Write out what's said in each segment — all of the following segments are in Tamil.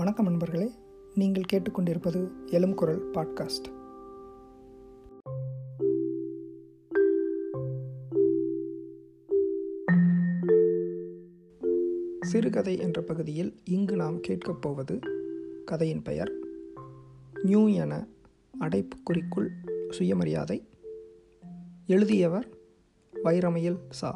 வணக்கம் நண்பர்களே, நீங்கள் கேட்டுக்கொண்டிருப்பது எலும் குரல் பாட்காஸ்ட். சிறுகதை என்ற பகுதியில் இங்கு நாம் கேட்கப் போவது கதையின் பெயர் நியூயன அடைப்புக்குறிக்குள் சுயமரியாதை. எழுதியவர் வைரமையில் சா.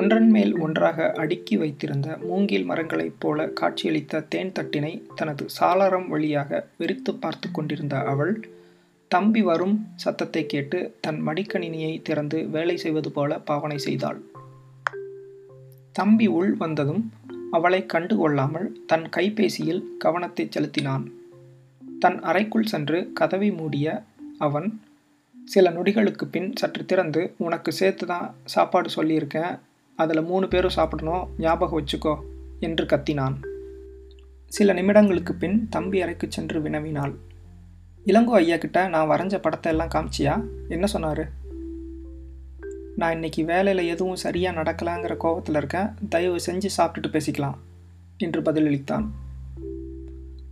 ஒன்றன் மேல் ஒன்றாக அடுக்கி வைத்திருந்த மூங்கில் மரங்களைப் போல காட்சியளித்த தேன் தட்டினை தனது சாளரம் வழியாக வெறித்து பார்த்து கொண்டிருந்த அவள் தம்பி வரும் சத்தத்தை கேட்டு தன் மடிக்கணினியை திறந்து வேலை செய்வது போல பாவனை செய்தாள். தம்பி உள் வந்ததும் அவளை கண்டுகொள்ளாமல் தன் கைபேசியில் கவனத்தை செலுத்தினான். தன் அறைக்குள் சென்று கதவை மூடிய அவன் சில நொடிகளுக்கு பின் சற்று திறந்து, உனக்கு சேர்த்து தான் சாப்பாடு சொல்லியிருக்கேன், அதில் 3 பேரும் சாப்பிடணும், ஞாபகம் வச்சுக்கோ என்று கத்தினான். சில நிமிடங்களுக்கு பின் தம்பி அறைக்கு சென்று வினவினாள், இளங்கோ ஐயா கிட்ட நான் வரைஞ்ச படத்தை எல்லாம் காமிச்சியா, என்ன சொன்னார்? நான் இன்னைக்கு வேலையில் எதுவும் சரியாக நடக்கலாங்கிற கோபத்தில் இருக்கேன், தயவு செஞ்சு சாப்பிட்டுட்டு பேசிக்கலாம் என்று பதிலளித்தான்.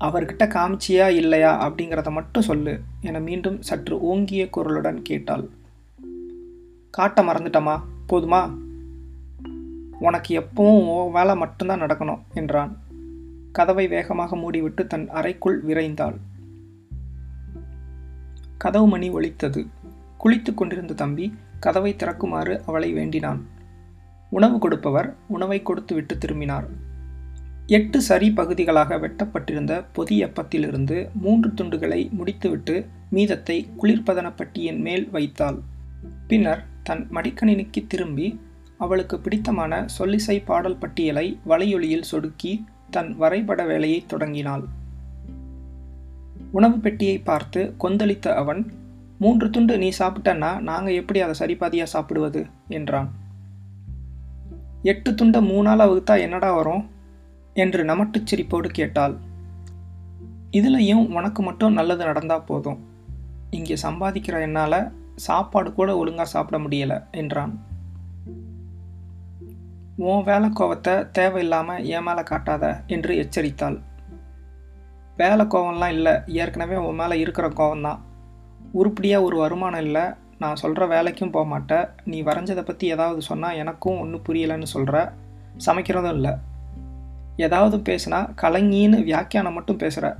அவர்கிட்ட காமிச்சியா இல்லையா அப்படிங்கிறத மட்டும் சொல்லு என மீண்டும் சற்று ஓங்கிய குரலுடன் கேட்டாள். காட்ட மறந்துட்டமா, போதுமா, உனக்கு எப்பவும் வேலை மட்டும்தான் நடக்கணும் என்றான். கதவை வேகமாக மூடிவிட்டு தன் அறைக்குள் விரைந்தாள். கதவு மணி ஒலித்தது. குளித்து கொண்டிருந்த தம்பி கதவை திறக்குமாறு அவளை வேண்டினான். உணவு கொடுப்பவர் உணவை கொடுத்துவிட்டு திரும்பினார். 8 சரி பகுதிகளாக வெட்டப்பட்டிருந்த பொதியப்பத்திலிருந்து 3 துண்டுகளை முடித்துவிட்டு மீதத்தை குளிர்பதனப்பட்டியின் மேல் வைத்தாள். பின்னர் தன் மடிக்கணினிக்கு திரும்பி அவளுக்கு பிடித்தமான சொல்லிசை பாடல் பட்டியலை வலையொலியில் சொடுக்கி தன் வரைபட வேலையை தொடங்கினாள். உணவு பெட்டியை பார்த்து கொந்தளித்த அவன், 3 துண்டு நீ சாப்பிட்டன்னா நாங்கள் எப்படி அதை சரிபாதியாக சாப்பிடுவது என்றான். 8 துண்டை 3 நாள் வகுத்தா என்னடா வரும் என்று நமட்டுச் சிரிப்போடு கேட்டாள். இதுலையும் உனக்கு மட்டும் நல்லது நடந்தால் போதும், இங்கே சம்பாதிக்கிற என்னால் சாப்பாடு கூட ஒழுங்காக சாப்பிட முடியலை என்றான். உன் வேலை கோவத்தை தேவையில்லாமல் என் மேலே காட்டாத என்று எச்சரித்தாள். வேலை கோவம்லாம் இல்லை, ஏற்கனவே உன் மேலே இருக்கிற கோவம்தான். உருப்படியாக ஒரு வருமானம் இல்லை, நான் சொல்கிற வேலைக்கும் போக மாட்டேன், நீ வரைஞ்சதை பற்றி ஏதாவது சொன்னால் எனக்கும் ஒன்றும் புரியலைன்னு சொல்கிற, சமைக்கிறதும் இல்லை, ஏதாவது பேசுனா கலங்கின்னு வியாக்கியானம் மட்டும் பேசுகிற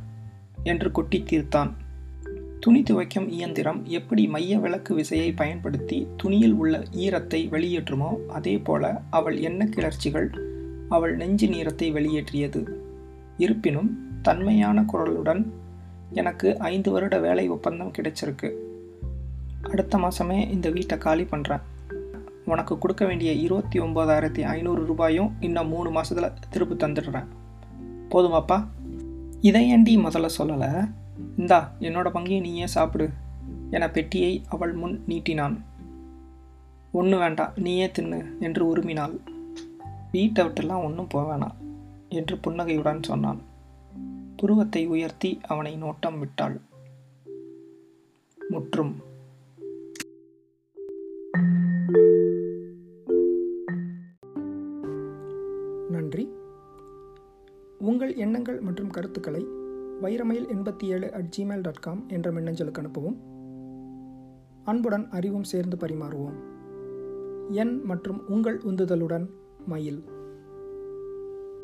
என்று கொட்டி தீர்த்தான். துணி துவைக்கும் இயந்திரம் எப்படி மைய விளக்கு விசையை பயன்படுத்தி துணியில் உள்ள ஈரத்தை வெளியேற்றுமோ அதே போல அவள் எண்ண கிளர்ச்சிகள் அவள் நெஞ்சு நீரத்தை வெளியேற்றியது. இருப்பினும் தன்மையான குரலுடன், எனக்கு 5 வருட வேலை ஒப்பந்தம் கிடைச்சிருக்கு, அடுத்த மாதமே இந்த வீட்டை காலி பண்ணுறேன், உனக்கு கொடுக்க வேண்டிய 29,500 ரூபாயும் இன்னும் 3 மாதத்தில் திருப்பி தந்துடுறேன், போதுமாப்பா? இதை ஏண்டி முதல்ல சொல்லலை, இந்தா என்னோட பங்கையை நீயே சாப்பிடு என பெட்டியை அவள் முன் நீட்டினான். ஒன்று வேண்டாம், நீயே தின்னு என்று உருமினாள். வீட்டை விட்டெல்லாம் ஒன்றும் போவேணாம் என்று புன்னகையுடன் சொன்னான். புருவத்தை உயர்த்தி அவனை நோட்டம் விட்டாள். முற்றும். நன்றி. உங்கள் எண்ணங்கள் மற்றும் கருத்துக்களை vairamayil87@gmail.com என்ற மின்னஞ்சலுக்கு அனுப்பவும். அன்புடன் அறிவும் சேர்ந்து பரிமாறுவோம். என் மற்றும் உங்கள் உந்துதலுடன் மயில்.